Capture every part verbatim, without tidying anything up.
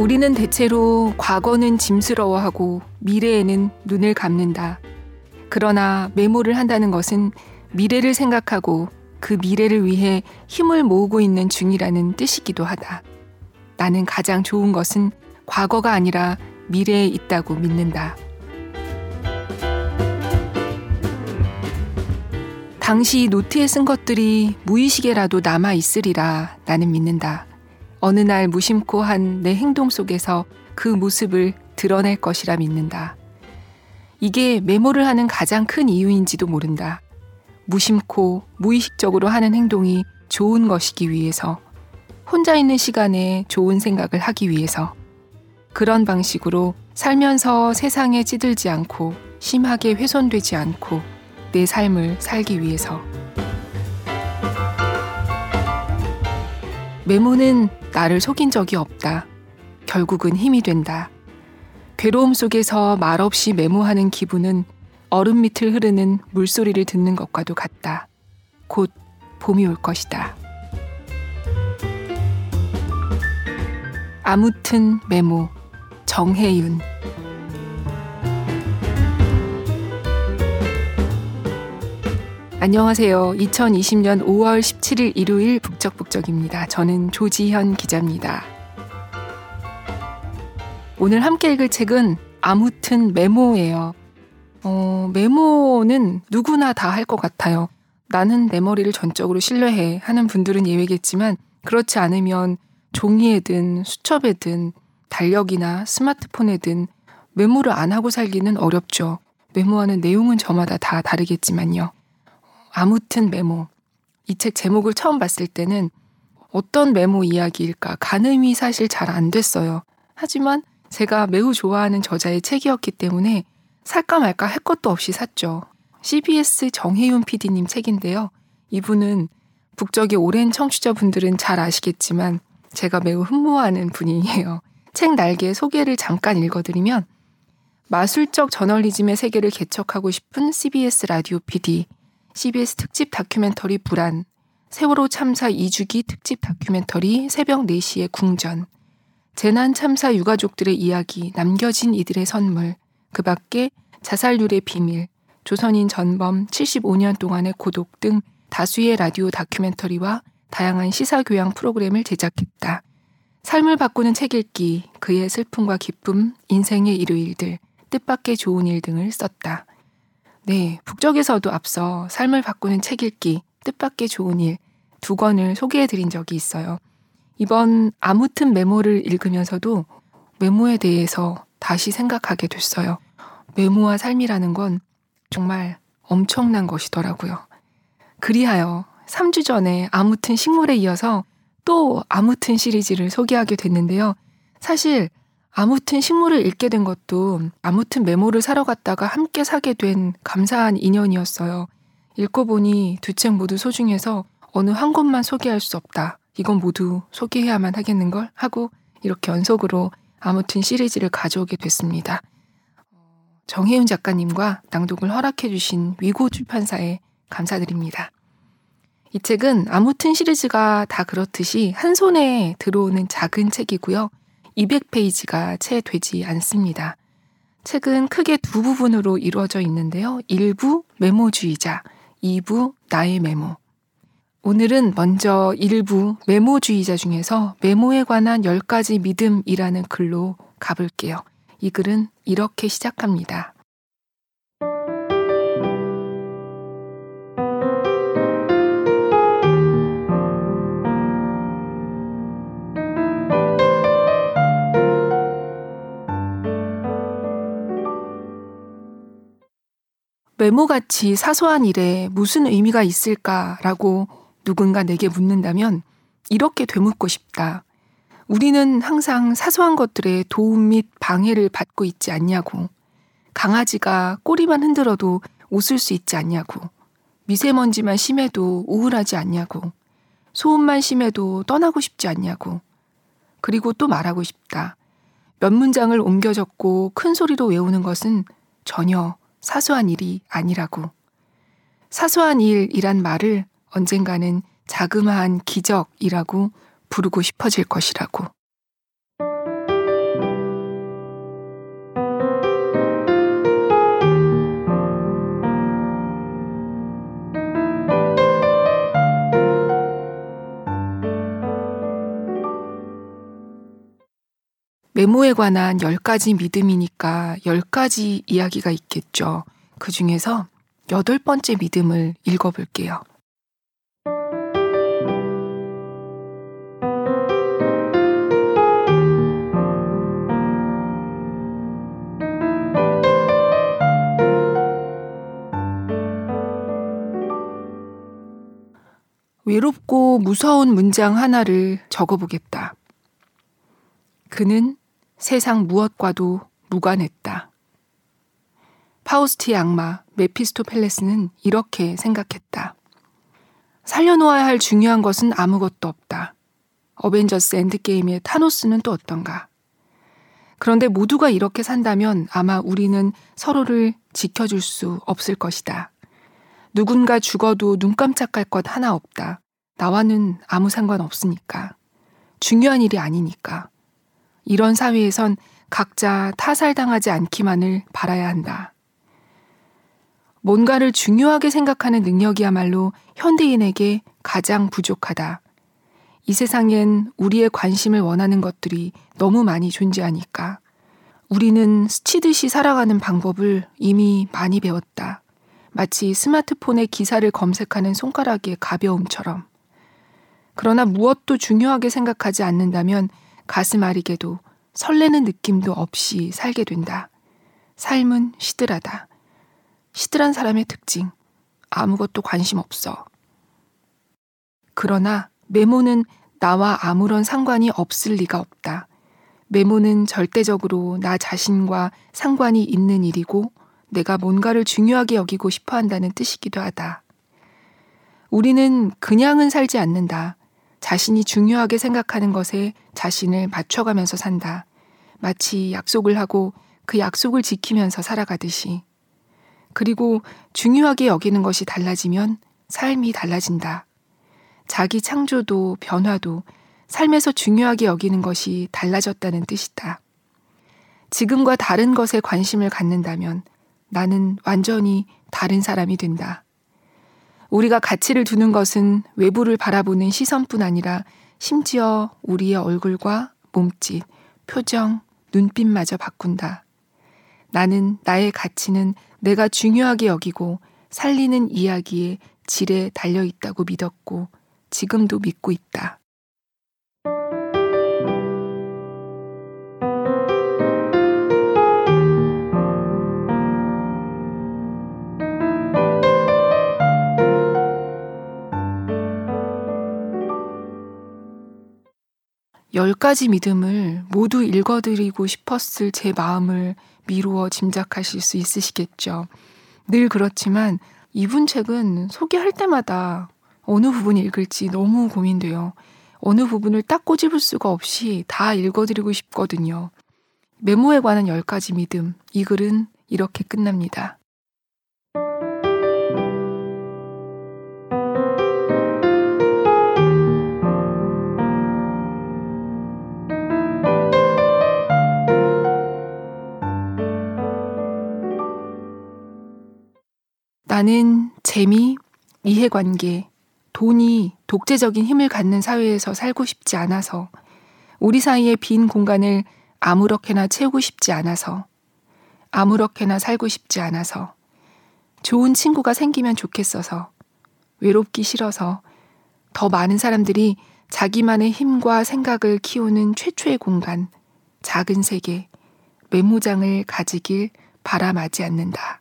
우리는 대체로 과거는 짐스러워하고 미래에는 눈을 감는다. 그러나 메모를 한다는 것은 미래를 생각하고 그 미래를 위해 힘을 모으고 있는 중이라는 뜻이기도 하다. 나는 가장 좋은 것은 과거가 아니라 미래에 있다고 믿는다. 당시 노트에 쓴 것들이 무의식에라도 남아있으리라 나는 믿는다. 어느 날 무심코 한 내 행동 속에서 그 모습을 드러낼 것이라 믿는다. 이게 메모를 하는 가장 큰 이유인지도 모른다. 무심코 무의식적으로 하는 행동이 좋은 것이기 위해서, 혼자 있는 시간에 좋은 생각을 하기 위해서, 그런 방식으로 살면서 세상에 찌들지 않고 심하게 훼손되지 않고 내 삶을 살기 위해서. 메모는 나를 속인 적이 없다. 결국은 힘이 된다. 괴로움 속에서 말없이 메모하는 기분은 얼음 밑을 흐르는 물소리를 듣는 것과도 같다. 곧 봄이 올 것이다. 아무튼 메모, 정혜윤. 안녕하세요. 이천이십 년 오월 십칠일 일요일 북적북적입니다. 저는 조지현 기자입니다. 오늘 함께 읽을 책은 아무튼 메모예요. 어, 메모는 누구나 다 할 것 같아요. 나는 내 머리를 전적으로 신뢰해 하는 분들은 예외겠지만, 그렇지 않으면 종이에든 수첩에든 달력이나 스마트폰에든 메모를 안 하고 살기는 어렵죠. 메모하는 내용은 저마다 다 다르겠지만요. 아무튼 메모. 이 책 제목을 처음 봤을 때는 어떤 메모 이야기일까 가늠이 사실 잘 안 됐어요. 하지만 제가 매우 좋아하는 저자의 책이었기 때문에 살까 말까 할 것도 없이 샀죠. 씨비에스 정혜윤 피디님 책인데요. 이분은 북적이 오랜 청취자분들은 잘 아시겠지만 제가 매우 흠모하는 분이에요. 책 날개의 소개를 잠깐 읽어드리면, 마술적 저널리즘의 세계를 개척하고 싶은 씨비에스 라디오 피디, 씨비에스 특집 다큐멘터리 불안, 세월호 참사 이 주기 특집 다큐멘터리 새벽 네 시의 궁전, 재난 참사 유가족들의 이야기, 남겨진 이들의 선물, 그 밖에 자살률의 비밀, 조선인 전범 칠십오 년 동안의 고독 등 다수의 라디오 다큐멘터리와 다양한 시사교양 프로그램을 제작했다. 삶을 바꾸는 책 읽기, 그의 슬픔과 기쁨, 인생의 일요일들, 뜻밖의 좋은 일 등을 썼다. 네, 북적에서도 앞서 삶을 바꾸는 책 읽기, 뜻밖의 좋은 일 두 권을 소개해드린 적이 있어요. 이번 아무튼 메모를 읽으면서도 메모에 대해서 다시 생각하게 됐어요. 메모와 삶이라는 건 정말 엄청난 것이더라고요. 그리하여 삼 주 전에 아무튼 식물에 이어서 또 아무튼 시리즈를 소개하게 됐는데요. 사실 아무튼 식물을 읽게 된 것도 아무튼 메모를 사러 갔다가 함께 사게 된 감사한 인연이었어요. 읽고 보니 두 책 모두 소중해서 어느 한 권만 소개할 수 없다. 이건 모두 소개해야만 하겠는걸 하고 이렇게 연속으로 아무튼 시리즈를 가져오게 됐습니다. 정혜윤 작가님과 낭독을 허락해 주신 위고 출판사에 감사드립니다. 이 책은 아무튼 시리즈가 다 그렇듯이 한 손에 들어오는 작은 책이고요. 이백 페이지가 채 되지 않습니다. 책은 크게 두 부분으로 이루어져 있는데요. 일 부 메모주의자, 이 부 나의 메모. 오늘은 먼저 일 부 메모주의자 중에서 메모에 관한 열 가지 믿음이라는 글로 가볼게요. 이 글은 이렇게 시작합니다. 메모같이 사소한 일에 무슨 의미가 있을까라고 누군가 내게 묻는다면 이렇게 되묻고 싶다. 우리는 항상 사소한 것들에 도움 및 방해를 받고 있지 않냐고. 강아지가 꼬리만 흔들어도 웃을 수 있지 않냐고. 미세먼지만 심해도 우울하지 않냐고. 소음만 심해도 떠나고 싶지 않냐고. 그리고 또 말하고 싶다. 몇 문장을 옮겨 적고 큰 소리로 외우는 것은 전혀 사소한 일이 아니라고. 사소한 일이란 말을 언젠가는 자그마한 기적이라고 부르고 싶어질 것이라고. 외모에 관한 열 가지 믿음이니까 열 가지 이야기가 있겠죠. 그 중에서 여덟 번째 믿음을 읽어볼게요. 외롭고 무서운 문장 하나를 적어보겠다. 그는 세상 무엇과도 무관했다. 파우스트의 악마 메피스토펠레스는 이렇게 생각했다. 살려놓아야 할 중요한 것은 아무것도 없다. 어벤져스 엔드게임의 타노스는 또 어떤가. 그런데 모두가 이렇게 산다면 아마 우리는 서로를 지켜줄 수 없을 것이다. 누군가 죽어도 눈 깜짝할 것 하나 없다. 나와는 아무 상관 없으니까. 중요한 일이 아니니까. 이런 사회에선 각자 타살당하지 않기만을 바라야 한다. 뭔가를 중요하게 생각하는 능력이야말로 현대인에게 가장 부족하다. 이 세상엔 우리의 관심을 원하는 것들이 너무 많이 존재하니까. 우리는 스치듯이 살아가는 방법을 이미 많이 배웠다. 마치 스마트폰에 기사를 검색하는 손가락의 가벼움처럼. 그러나 무엇도 중요하게 생각하지 않는다면 가슴 아리게도 설레는 느낌도 없이 살게 된다. 삶은 시들하다. 시들한 사람의 특징, 아무것도 관심 없어. 그러나 메모는 나와 아무런 상관이 없을 리가 없다. 메모는 절대적으로 나 자신과 상관이 있는 일이고 내가 뭔가를 중요하게 여기고 싶어 한다는 뜻이기도 하다. 우리는 그냥은 살지 않는다. 자신이 중요하게 생각하는 것에 자신을 맞춰가면서 산다. 마치 약속을 하고 그 약속을 지키면서 살아가듯이. 그리고 중요하게 여기는 것이 달라지면 삶이 달라진다. 자기 창조도 변화도 삶에서 중요하게 여기는 것이 달라졌다는 뜻이다. 지금과 다른 것에 관심을 갖는다면 나는 완전히 다른 사람이 된다. 우리가 가치를 두는 것은 외부를 바라보는 시선뿐 아니라 심지어 우리의 얼굴과 몸짓, 표정, 눈빛마저 바꾼다. 나는 나의 가치는 내가 중요하게 여기고 살리는 이야기의 질에 달려있다고 믿었고 지금도 믿고 있다. 열 가지 믿음을 모두 읽어드리고 싶었을 제 마음을 미루어 짐작하실 수 있으시겠죠. 늘 그렇지만 이분 책은 소개할 때마다 어느 부분을 읽을지 너무 고민돼요. 어느 부분을 딱 꼬집을 수가 없이 다 읽어드리고 싶거든요. 메모에 관한 열 가지 믿음, 이 글은 이렇게 끝납니다. 나는 재미, 이해관계, 돈이 독재적인 힘을 갖는 사회에서 살고 싶지 않아서, 우리 사이의 빈 공간을 아무렇게나 채우고 싶지 않아서, 아무렇게나 살고 싶지 않아서, 좋은 친구가 생기면 좋겠어서, 외롭기 싫어서, 더 많은 사람들이 자기만의 힘과 생각을 키우는 최초의 공간, 작은 세계, 메모장을 가지길 바람하지 않는다.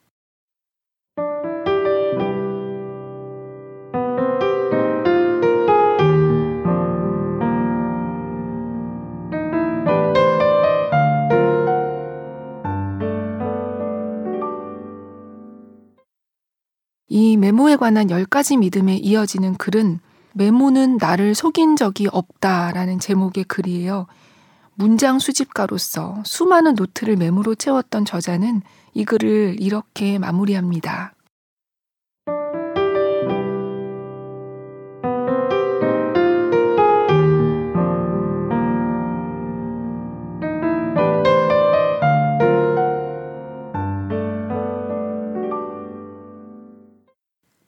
이 메모에 관한 열 가지 믿음에 이어지는 글은 메모는 나를 속인 적이 없다라는 제목의 글이에요. 문장 수집가로서 수많은 노트를 메모로 채웠던 저자는 이 글을 이렇게 마무리합니다.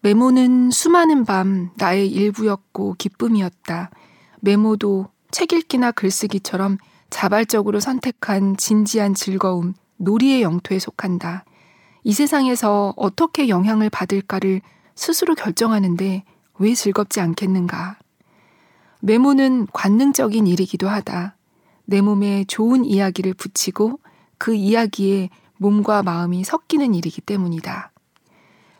메모는 수많은 밤 나의 일부였고 기쁨이었다. 메모도 책 읽기나 글쓰기처럼 자발적으로 선택한 진지한 즐거움, 놀이의 영토에 속한다. 이 세상에서 어떻게 영향을 받을까를 스스로 결정하는데 왜 즐겁지 않겠는가. 메모는 관능적인 일이기도 하다. 내 몸에 좋은 이야기를 붙이고 그 이야기에 몸과 마음이 섞이는 일이기 때문이다.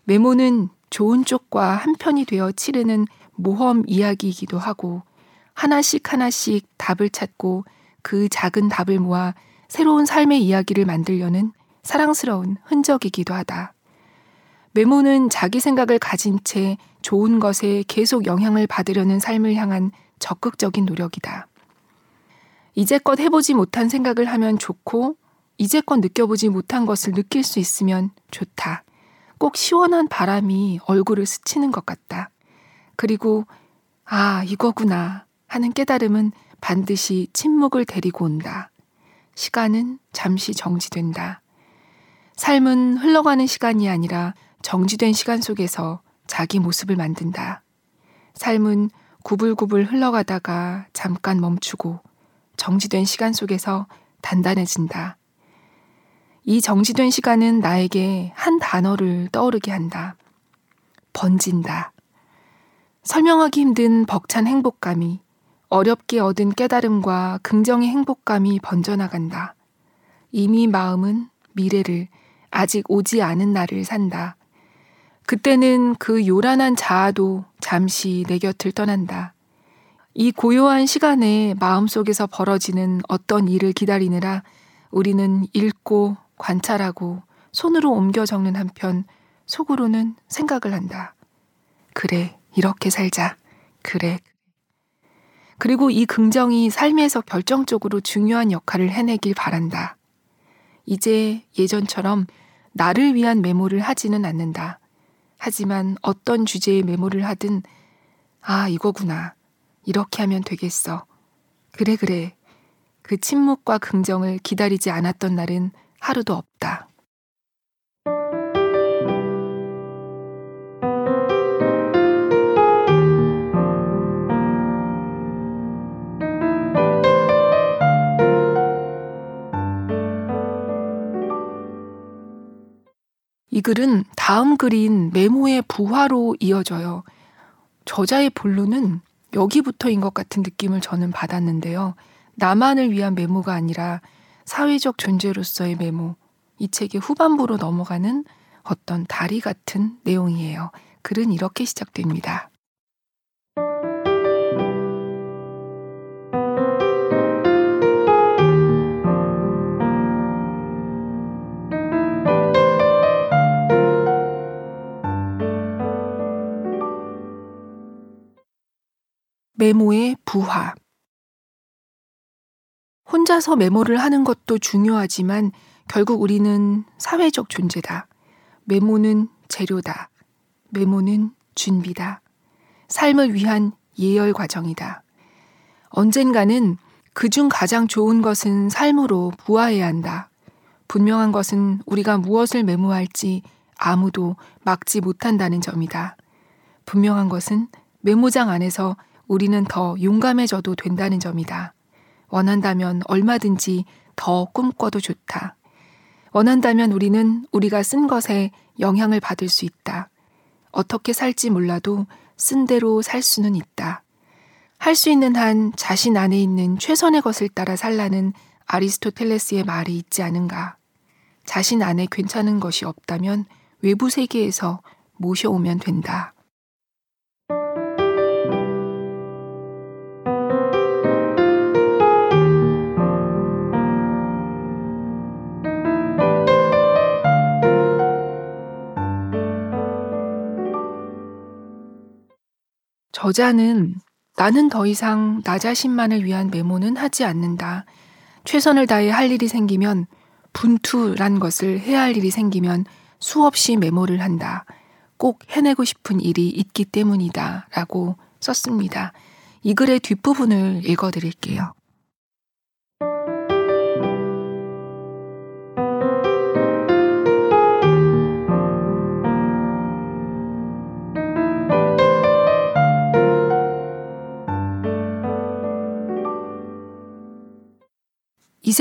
메모는 좋은 쪽과 한편이 되어 치르는 모험 이야기이기도 하고 하나씩 하나씩 답을 찾고 그 작은 답을 모아 새로운 삶의 이야기를 만들려는 사랑스러운 흔적이기도 하다. 메모는 자기 생각을 가진 채 좋은 것에 계속 영향을 받으려는 삶을 향한 적극적인 노력이다. 이제껏 해보지 못한 생각을 하면 좋고 이제껏 느껴보지 못한 것을 느낄 수 있으면 좋다. 꼭 시원한 바람이 얼굴을 스치는 것 같다. 그리고 아, 이거구나 하는 깨달음은 반드시 침묵을 데리고 온다. 시간은 잠시 정지된다. 삶은 흘러가는 시간이 아니라 정지된 시간 속에서 자기 모습을 만든다. 삶은 구불구불 흘러가다가 잠깐 멈추고 정지된 시간 속에서 단단해진다. 이 정지된 시간은 나에게 한 단어를 떠오르게 한다. 번진다. 설명하기 힘든 벅찬 행복감이 어렵게 얻은 깨달음과 긍정의 행복감이 번져나간다. 이미 마음은 미래를, 아직 오지 않은 날을 산다. 그때는 그 요란한 자아도 잠시 내 곁을 떠난다. 이 고요한 시간에 마음속에서 벌어지는 어떤 일을 기다리느라 우리는 읽고 관찰하고 손으로 옮겨 적는 한편 속으로는 생각을 한다. 그래, 이렇게 살자. 그래. 그리고 이 긍정이 삶에서 결정적으로 중요한 역할을 해내길 바란다. 이제 예전처럼 나를 위한 메모를 하지는 않는다. 하지만 어떤 주제의 메모를 하든 아, 이거구나. 이렇게 하면 되겠어. 그래 그래. 그 침묵과 긍정을 기다리지 않았던 날은 하루도 없다. 이 글은 다음 글인 메모의 부화로 이어져요. 저자의 본론은 여기부터인 것 같은 느낌을 저는 받았는데요. 나만을 위한 메모가 아니라 사회적 존재로서의 메모, 이 책의 후반부로 넘어가는 어떤 다리 같은 내용이에요. 글은 이렇게 시작됩니다. 메모의 부화. 혼자서 메모를 하는 것도 중요하지만 결국 우리는 사회적 존재다. 메모는 재료다. 메모는 준비다. 삶을 위한 예열 과정이다. 언젠가는 그중 가장 좋은 것은 삶으로 부화해야 한다. 분명한 것은 우리가 무엇을 메모할지 아무도 막지 못한다는 점이다. 분명한 것은 메모장 안에서 우리는 더 용감해져도 된다는 점이다. 원한다면 얼마든지 더 꿈꿔도 좋다. 원한다면 우리는 우리가 쓴 것에 영향을 받을 수 있다. 어떻게 살지 몰라도 쓴 대로 살 수는 있다. 할 수 있는 한 자신 안에 있는 최선의 것을 따라 살라는 아리스토텔레스의 말이 있지 않은가. 자신 안에 괜찮은 것이 없다면 외부 세계에서 모셔오면 된다. 저자는 나는 더 이상 나 자신만을 위한 메모는 하지 않는다. 최선을 다해 할 일이 생기면 분투란 것을 해야 할 일이 생기면 수없이 메모를 한다. 꼭 해내고 싶은 일이 있기 때문이다. 라고 썼습니다. 이 글의 뒷부분을 읽어드릴게요.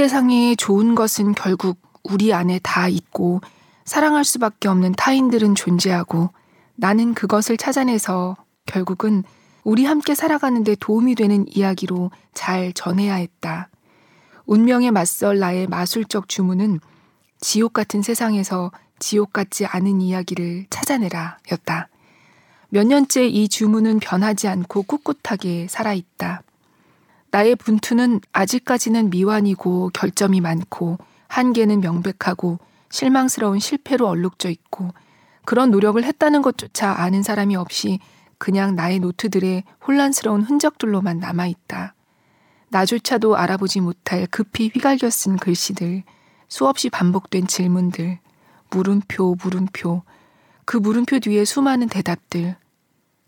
세상에 좋은 것은 결국 우리 안에 다 있고 사랑할 수밖에 없는 타인들은 존재하고 나는 그것을 찾아내서 결국은 우리 함께 살아가는 데 도움이 되는 이야기로 잘 전해야 했다. 운명에 맞설 나의 마술적 주문은 지옥 같은 세상에서 지옥 같지 않은 이야기를 찾아내라 였다. 몇 년째 이 주문은 변하지 않고 꿋꿋하게 살아있다. 나의 분투는 아직까지는 미완이고 결점이 많고 한계는 명백하고 실망스러운 실패로 얼룩져 있고 그런 노력을 했다는 것조차 아는 사람이 없이 그냥 나의 노트들의 혼란스러운 흔적들로만 남아있다. 나조차도 알아보지 못할 급히 휘갈겨 쓴 글씨들, 수없이 반복된 질문들, 물음표, 물음표, 그 물음표 뒤에 수많은 대답들.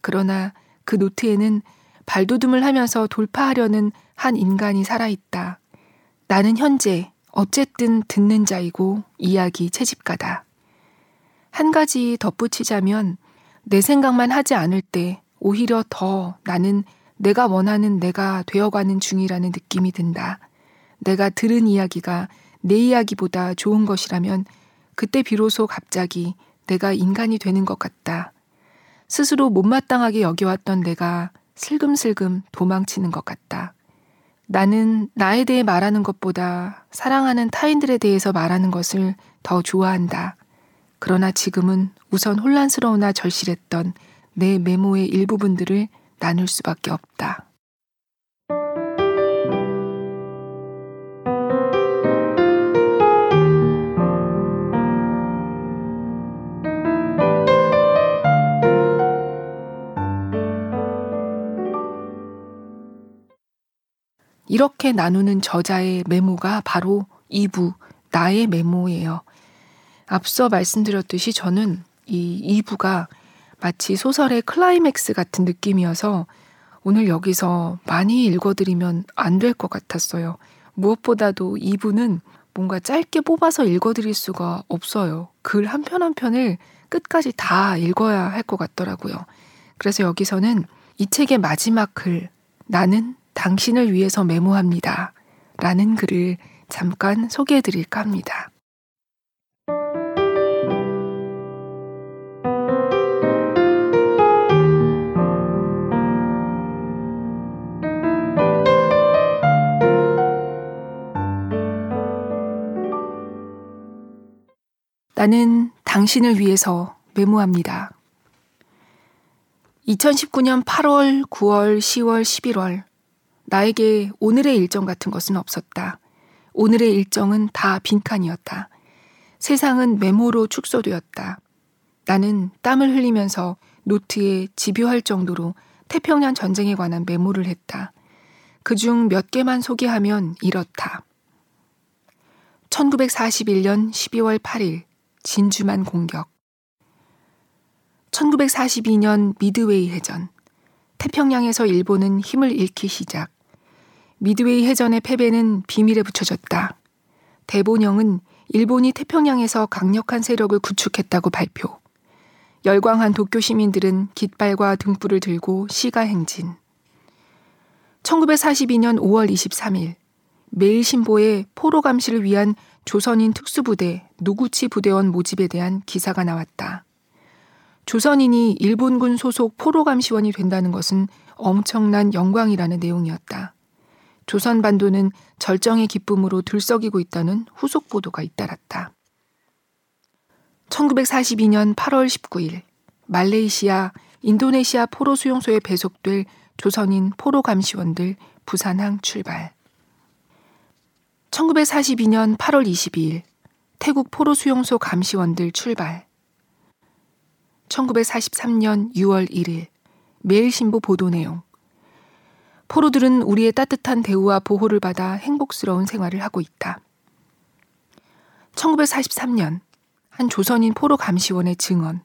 그러나 그 노트에는 발돋움을 하면서 돌파하려는 한 인간이 살아있다. 나는 현재 어쨌든 듣는 자이고 이야기 채집가다. 한 가지 덧붙이자면 내 생각만 하지 않을 때 오히려 더 나는 내가 원하는 내가 되어가는 중이라는 느낌이 든다. 내가 들은 이야기가 내 이야기보다 좋은 것이라면 그때 비로소 갑자기 내가 인간이 되는 것 같다. 스스로 못마땅하게 여겨왔던 내가 슬금슬금 도망치는 것 같다. 나는 나에 대해 말하는 것보다 사랑하는 타인들에 대해서 말하는 것을 더 좋아한다. 그러나 지금은 우선 혼란스러우나 절실했던 내 메모의 일부분들을 나눌 수밖에 없다. 이렇게 나누는 저자의 메모가 바로 이 부, 나의 메모예요. 앞서 말씀드렸듯이 저는 이 이 부가 마치 소설의 클라이맥스 같은 느낌이어서 오늘 여기서 많이 읽어드리면 안 될 것 같았어요. 무엇보다도 이 부는 뭔가 짧게 뽑아서 읽어드릴 수가 없어요. 글 한 편 한 편을 끝까지 다 읽어야 할 것 같더라고요. 그래서 여기서는 이 책의 마지막 글, 나는 당신을 위해서 메모합니다. 라는 글을 잠깐 소개해드릴까 합니다. 나는 당신을 위해서 메모합니다. 이천십구 년 팔월, 구월, 시월, 십일월 나에게 오늘의 일정 같은 것은 없었다. 오늘의 일정은 다 빈칸이었다. 세상은 메모로 축소되었다. 나는 땀을 흘리면서 노트에 집요할 정도로 태평양 전쟁에 관한 메모를 했다. 그중 몇 개만 소개하면 이렇다. 천구백사십일 년 십이월 팔 일 진주만 공격. 천구백사십이 년 미드웨이 해전. 태평양에서 일본은 힘을 잃기 시작. 미드웨이 해전의 패배는 비밀에 붙여졌다. 대본영은 일본이 태평양에서 강력한 세력을 구축했다고 발표. 열광한 도쿄 시민들은 깃발과 등불을 들고 시가 행진. 천구백사십이 년 오월 이십삼 일 매일신보에 포로 감시를 위한 조선인 특수부대 노구치 부대원 모집에 대한 기사가 나왔다. 조선인이 일본군 소속 포로감시원이 된다는 것은 엄청난 영광이라는 내용이었다. 조선반도는 절정의 기쁨으로 들썩이고 있다는 후속 보도가 잇따랐다. 천구백사십이 년 팔월 십구 일 말레이시아, 인도네시아 포로 수용소에 배속될 조선인 포로감시원들 부산항 출발. 천구백사십이 년 팔월 이십이 일 태국 포로 수용소 감시원들 출발. 천구백사십삼 년 유월 일 일 매일신보 보도 내용. 포로들은 우리의 따뜻한 대우와 보호를 받아 행복스러운 생활을 하고 있다. 천구백사십삼 년 한 조선인 포로 감시원의 증언.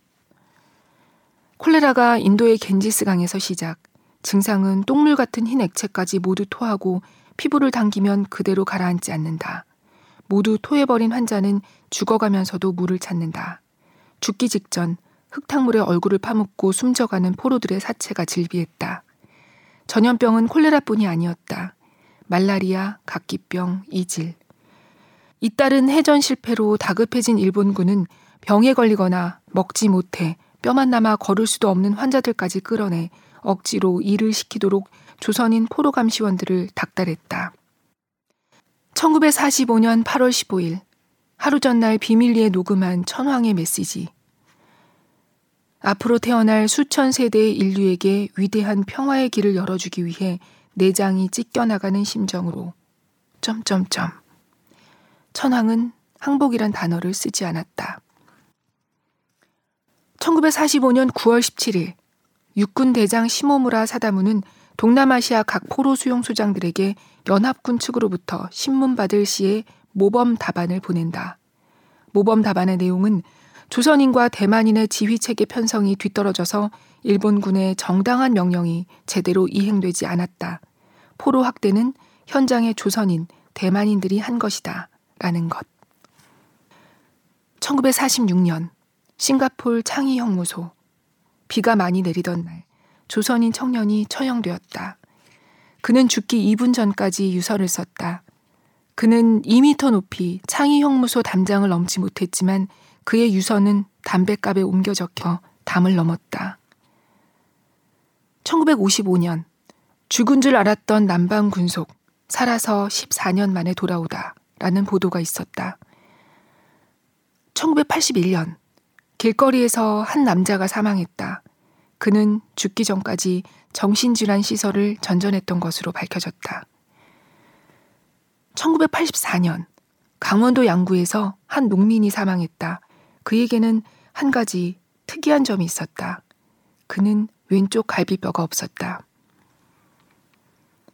콜레라가 인도의 겐지스강에서 시작. 증상은 똥물 같은 흰 액체까지 모두 토하고 피부를 당기면 그대로 가라앉지 않는다. 모두 토해버린 환자는 죽어가면서도 물을 찾는다. 죽기 직전 흙탕물에 얼굴을 파묻고 숨져가는 포로들의 사체가 질비했다. 전염병은 콜레라뿐이 아니었다. 말라리아, 각기병, 이질, 잇따른 해전 실패로 다급해진 일본군은 병에 걸리거나 먹지 못해 뼈만 남아 걸을 수도 없는 환자들까지 끌어내 억지로 일을 시키도록 조선인 포로감시원들을 닥달했다. 천구백사십오 년 팔월 십오일 하루 전날 비밀리에 녹음한 천황의 메시지. 앞으로 태어날 수천 세대의 인류에게 위대한 평화의 길을 열어주기 위해 내장이 찢겨나가는 심정으로 점점점. 천황은 항복이란 단어를 쓰지 않았다. 천구백사십오 년 구월 십칠일 육군 대장 시모무라 사다무는 동남아시아 각 포로 수용 소장들에게 연합군 측으로부터 신문받을 시에 모범 답안을 보낸다. 모범 답안의 내용은 조선인과 대만인의 지휘체계 편성이 뒤떨어져서 일본군의 정당한 명령이 제대로 이행되지 않았다. 포로 확대는 현장의 조선인, 대만인들이 한 것이다. 라는 것. 천구백사십육 년 싱가폴 창이형무소. 비가 많이 내리던 날 조선인 청년이 처형되었다. 그는 죽기 이 분 전까지 유서를 썼다. 그는 이 미터 높이 창이형무소 담장을 넘지 못했지만 그의 유서는 담뱃갑에 옮겨 적혀 담을 넘었다. 천구백오십오 년 죽은 줄 알았던 남방 군속 살아서 십사 년 만에 돌아오다 라는 보도가 있었다. 천구백팔십일 년 길거리에서 한 남자가 사망했다. 그는 죽기 전까지 정신질환 시설을 전전했던 것으로 밝혀졌다. 천구백팔십사 년 강원도 양구에서 한 농민이 사망했다. 그에게는 한 가지 특이한 점이 있었다. 그는 왼쪽 갈비뼈가 없었다.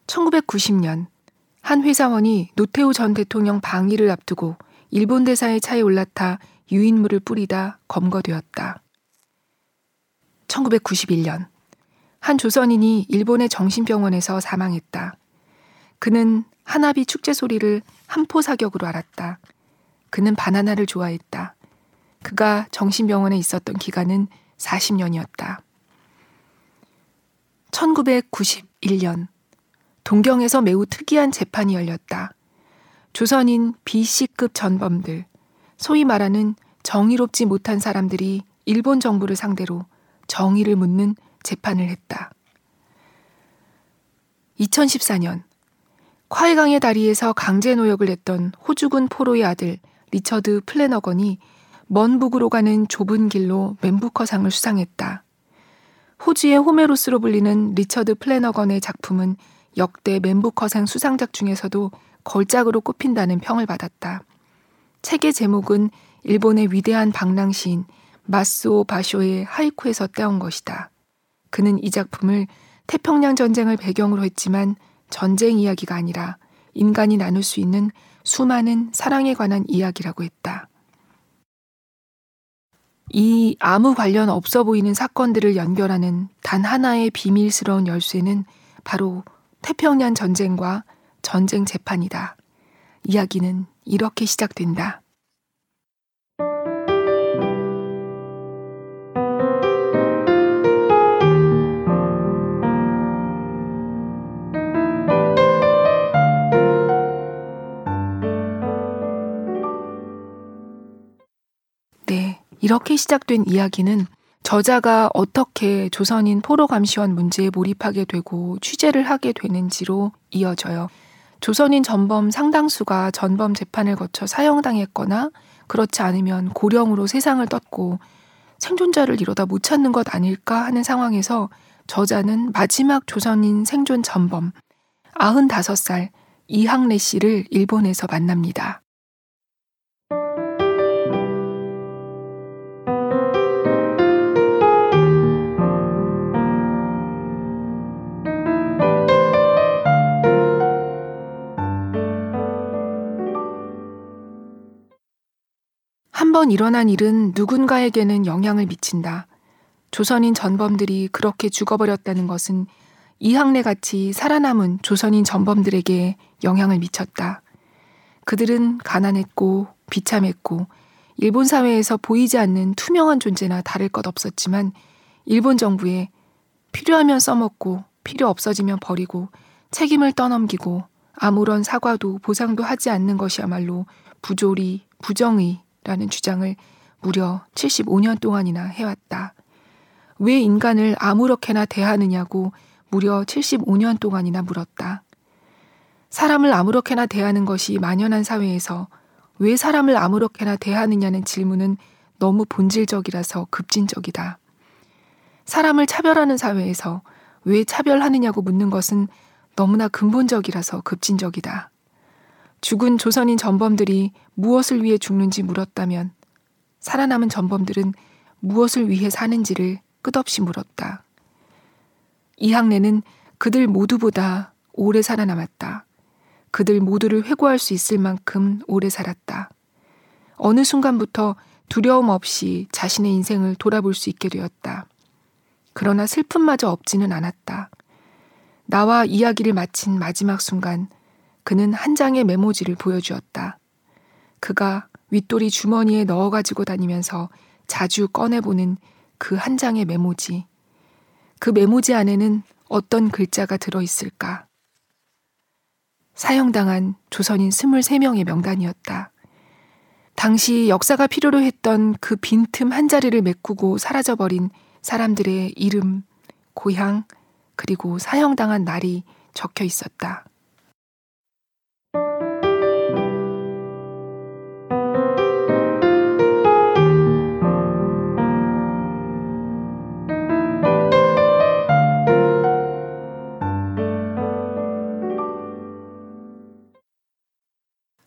천구백구십 년 한 회사원이 노태우 전 대통령 방위를 앞두고 일본 대사의 차에 올라타 유인물을 뿌리다 검거되었다. 천구백구십일 년 한 조선인이 일본의 정신병원에서 사망했다. 그는 하나비 축제 소리를 한포 사격으로 알았다. 그는 바나나를 좋아했다. 그가 정신병원에 있었던 기간은 사십 년이었다. 천구백구십일 년 동경에서 매우 특이한 재판이 열렸다. 조선인 비씨급 전범들, 소위 말하는 정의롭지 못한 사람들이 일본 정부를 상대로 정의를 묻는 재판을 했다. 이천십사 년 콰이강의 다리에서 강제 노역을 했던 호주군 포로의 아들 리처드 플래너건이 먼 북으로 가는 좁은 길로 멘부커상을 수상했다. 호주의 호메로스로 불리는 리처드 플래너건의 작품은 역대 멘부커상 수상작 중에서도 걸작으로 꼽힌다는 평을 받았다. 책의 제목은 일본의 위대한 방랑시인 마쓰오 바쇼의 하이쿠에서 따온 것이다. 그는 이 작품을 태평양 전쟁을 배경으로 했지만 전쟁 이야기가 아니라 인간이 나눌 수 있는 수많은 사랑에 관한 이야기라고 했다. 이 아무 관련 없어 보이는 사건들을 연결하는 단 하나의 비밀스러운 열쇠는 바로 태평양 전쟁과 전쟁 재판이다. 이야기는 이렇게 시작된다. 네, 이렇게 시작된 이야기는 저자가 어떻게 조선인 포로감시원 문제에 몰입하게 되고 취재를 하게 되는지로 이어져요. 조선인 전범 상당수가 전범 재판을 거쳐 사형당했거나 그렇지 않으면 고령으로 세상을 떴고 생존자를 이러다 못 찾는 것 아닐까 하는 상황에서 저자는 마지막 조선인 생존 전범 아흔다섯 살 이학래 씨를 일본에서 만납니다. 한번 일어난 일은 누군가에게는 영향을 미친다. 조선인 전범들이 그렇게 죽어버렸다는 것은 이학래같이 살아남은 조선인 전범들에게 영향을 미쳤다. 그들은 가난했고 비참했고 일본 사회에서 보이지 않는 투명한 존재나 다를 것 없었지만 일본 정부에 필요하면 써먹고 필요 없어지면 버리고 책임을 떠넘기고 아무런 사과도 보상도 하지 않는 것이야말로 부조리, 부정의라는 주장을 무려 칠십오 년 동안이나 해왔다. 왜 인간을 아무렇게나 대하느냐고 무려 칠십오 년 동안이나 물었다. 사람을 아무렇게나 대하는 것이 만연한 사회에서 왜 사람을 아무렇게나 대하느냐는 질문은 너무 본질적이라서 급진적이다. 사람을 차별하는 사회에서 왜 차별하느냐고 묻는 것은 너무나 근본적이라서 급진적이다. 죽은 조선인 전범들이 무엇을 위해 죽는지 물었다면 살아남은 전범들은 무엇을 위해 사는지를 끝없이 물었다. 이학래는 그들 모두보다 오래 살아남았다. 그들 모두를 회고할 수 있을 만큼 오래 살았다. 어느 순간부터 두려움 없이 자신의 인생을 돌아볼 수 있게 되었다. 그러나 슬픔마저 없지는 않았다. 나와 이야기를 마친 마지막 순간 그는 한 장의 메모지를 보여주었다. 그가 윗돌이 주머니에 넣어 가지고 다니면서 자주 꺼내보는 그 한 장의 메모지. 그 메모지 안에는 어떤 글자가 들어있을까? 사형당한 조선인 스물세 명의 명단이었다. 당시 역사가 필요로 했던 그 빈틈 한자리를 메꾸고 사라져버린 사람들의 이름, 고향, 그리고 사형당한 날이 적혀 있었다.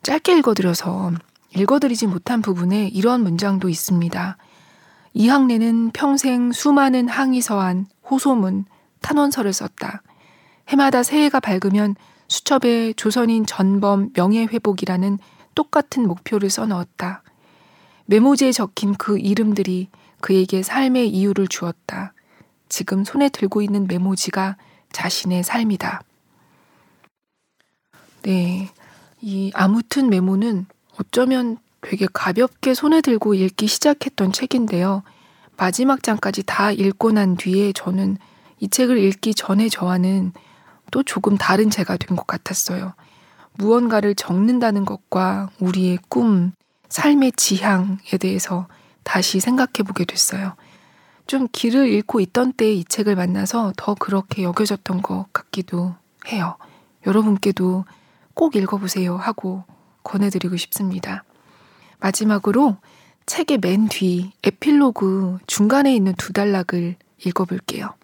짧게 읽어드려서 읽어드리지 못한 부분에 이런 문장도 있습니다. 이학래는 평생 수많은 항의서안, 호소문, 탄원서를 썼다. 해마다 새해가 밝으면 수첩에 조선인 전범 명예회복이라는 똑같은 목표를 써넣었다. 메모지에 적힌 그 이름들이 그에게 삶의 이유를 주었다. 지금 손에 들고 있는 메모지가 자신의 삶이다. 네, 이 아무튼 메모는 어쩌면 되게 가볍게 손에 들고 읽기 시작했던 책인데요. 마지막 장까지 다 읽고 난 뒤에 저는 이 책을 읽기 전에 저와는 또 조금 다른 제가 된 것 같았어요. 무언가를 적는다는 것과 우리의 꿈, 삶의 지향에 대해서 다시 생각해보게 됐어요. 좀 길을 잃고 있던 때에 이 책을 만나서 더 그렇게 여겨졌던 것 같기도 해요. 여러분께도 꼭 읽어보세요 하고 권해드리고 싶습니다. 마지막으로 책의 맨 뒤 에필로그 중간에 있는 두 단락을 읽어볼게요.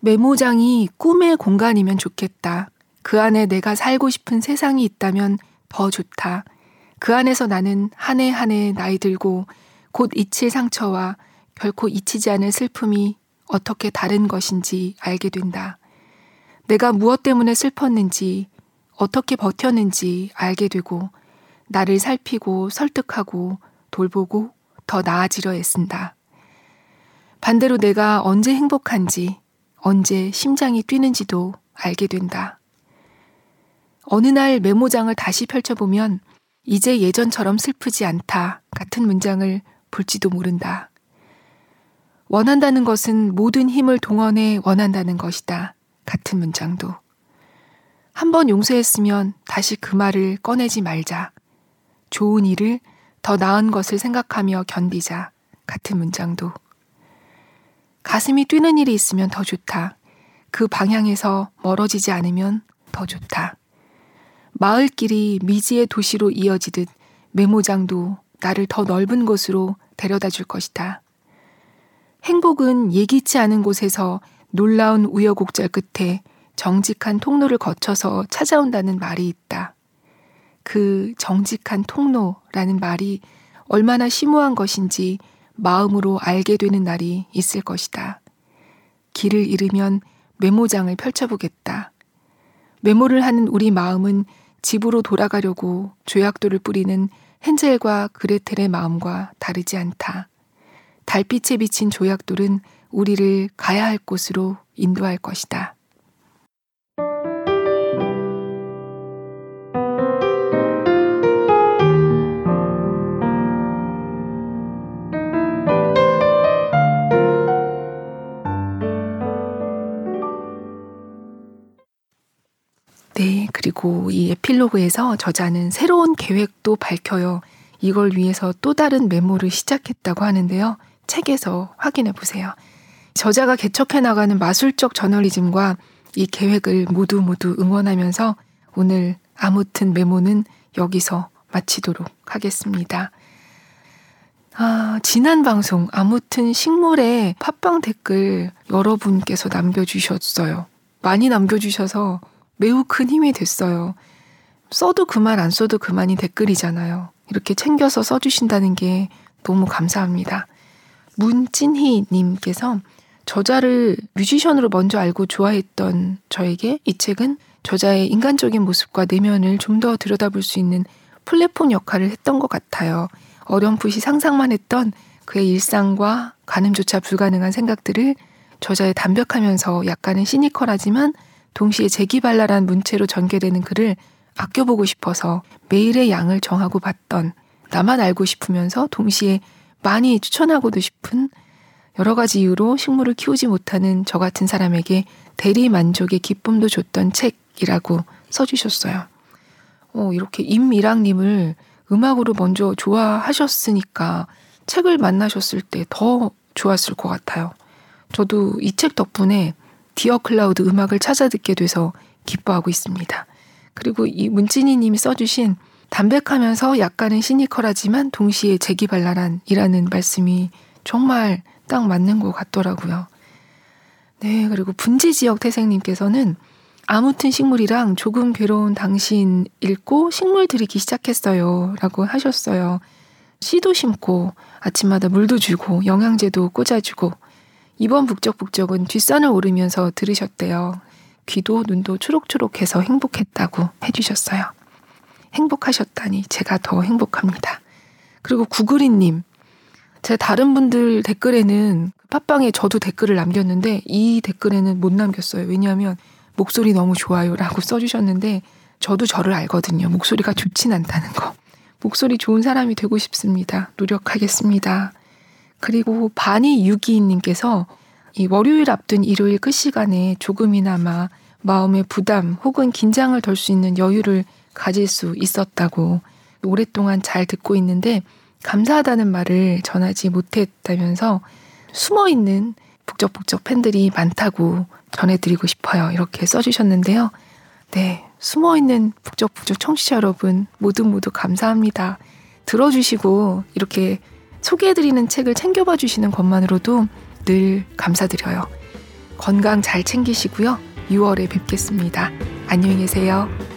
메모장이 꿈의 공간이면 좋겠다. 그 안에 내가 살고 싶은 세상이 있다면 더 좋다. 그 안에서 나는 한 해 한 해 나이 들고 곧 잊힐 상처와 결코 잊히지 않을 슬픔이 어떻게 다른 것인지 알게 된다. 내가 무엇 때문에 슬펐는지 어떻게 버텼는지 알게 되고 나를 살피고 설득하고 돌보고 더 나아지려 애쓴다. 반대로 내가 언제 행복한지 언제 심장이 뛰는지도 알게 된다. 어느 날 메모장을 다시 펼쳐보면 이제 예전처럼 슬프지 않다 같은 문장을 볼지도 모른다. 원한다는 것은 모든 힘을 동원해 원한다는 것이다 같은 문장도. 한번 용서했으면 다시 그 말을 꺼내지 말자. 좋은 일을 더 나은 것을 생각하며 견디자 같은 문장도. 가슴이 뛰는 일이 있으면 더 좋다. 그 방향에서 멀어지지 않으면 더 좋다. 마을길이 미지의 도시로 이어지듯 메모장도 나를 더 넓은 곳으로 데려다 줄 것이다. 행복은 예기치 않은 곳에서 놀라운 우여곡절 끝에 정직한 통로를 거쳐서 찾아온다는 말이 있다. 그 정직한 통로라는 말이 얼마나 심오한 것인지 마음으로 알게 되는 날이 있을 것이다. 길을 잃으면 메모장을 펼쳐보겠다. 메모를 하는 우리 마음은 집으로 돌아가려고 조약돌을 뿌리는 헨젤과 그레텔의 마음과 다르지 않다. 달빛에 비친 조약돌은 우리를 가야 할 곳으로 인도할 것이다. 그리고 이 에필로그에서 저자는 새로운 계획도 밝혀요. 이걸 위해서 또 다른 메모를 시작했다고 하는데요. 책에서 확인해 보세요. 저자가 개척해 나가는 마술적 저널리즘과 이 계획을 모두 모두 응원하면서 오늘 아무튼 메모는 여기서 마치도록 하겠습니다. 아, 지난 방송 아무튼 식물의 팟빵 댓글 여러분께서 남겨주셨어요. 많이 남겨주셔서 매우 큰 힘이 됐어요. 써도 그만 안 써도 그만이 댓글이잖아요. 이렇게 챙겨서 써주신다는 게 너무 감사합니다. 문진희 님께서 저자를 뮤지션으로 먼저 알고 좋아했던 저에게 이 책은 저자의 인간적인 모습과 내면을 좀 더 들여다볼 수 있는 플랫폼 역할을 했던 것 같아요. 어렴풋이 상상만 했던 그의 일상과 가늠조차 불가능한 생각들을 저자의 담백하면서 약간은 시니컬하지만 동시에 재기발랄한 문체로 전개되는 글을 아껴보고 싶어서 매일의 양을 정하고 봤던, 나만 알고 싶으면서 동시에 많이 추천하고도 싶은, 여러 가지 이유로 식물을 키우지 못하는 저 같은 사람에게 대리 만족의 기쁨도 줬던 책이라고 써주셨어요. 어, 이렇게 임미랑님을 음악으로 먼저 좋아하셨으니까 책을 만나셨을 때 더 좋았을 것 같아요. 저도 이 책 덕분에 디어클라우드 음악을 찾아 듣게 돼서 기뻐하고 있습니다. 그리고 이 문진희 님이 써주신 담백하면서 약간은 시니컬하지만 동시에 재기발랄한 이라는 말씀이 정말 딱 맞는 것 같더라고요. 네, 그리고 분지지역 태생님께서는 아무튼 식물이랑 조금 괴로운 당신 읽고 식물 들이기 시작했어요 라고 하셨어요. 씨도 심고 아침마다 물도 주고 영양제도 꽂아주고 이번 북적북적은 뒷산을 오르면서 들으셨대요. 귀도 눈도 초록초록해서 행복했다고 해주셨어요. 행복하셨다니 제가 더 행복합니다. 그리고 구그리님, 제 다른 분들 댓글에는 팟빵에 저도 댓글을 남겼는데 이 댓글에는 못 남겼어요. 왜냐하면 목소리 너무 좋아요라고 써주셨는데 저도 저를 알거든요. 목소리가 좋진 않다는 거. 목소리 좋은 사람이 되고 싶습니다. 노력하겠습니다. 그리고 바니유기인님께서 이 월요일 앞둔 일요일 끝 시간에 조금이나마 마음의 부담 혹은 긴장을 덜 수 있는 여유를 가질 수 있었다고, 오랫동안 잘 듣고 있는데 감사하다는 말을 전하지 못했다면서 숨어있는 북적북적 팬들이 많다고 전해드리고 싶어요. 이렇게 써주셨는데요. 네, 숨어있는 북적북적 청취자 여러분 모두 모두 감사합니다. 들어주시고 이렇게 소개해드리는 책을 챙겨봐 주시는 것만으로도 늘 감사드려요. 건강 잘 챙기시고요. 유월에 뵙겠습니다. 안녕히 계세요.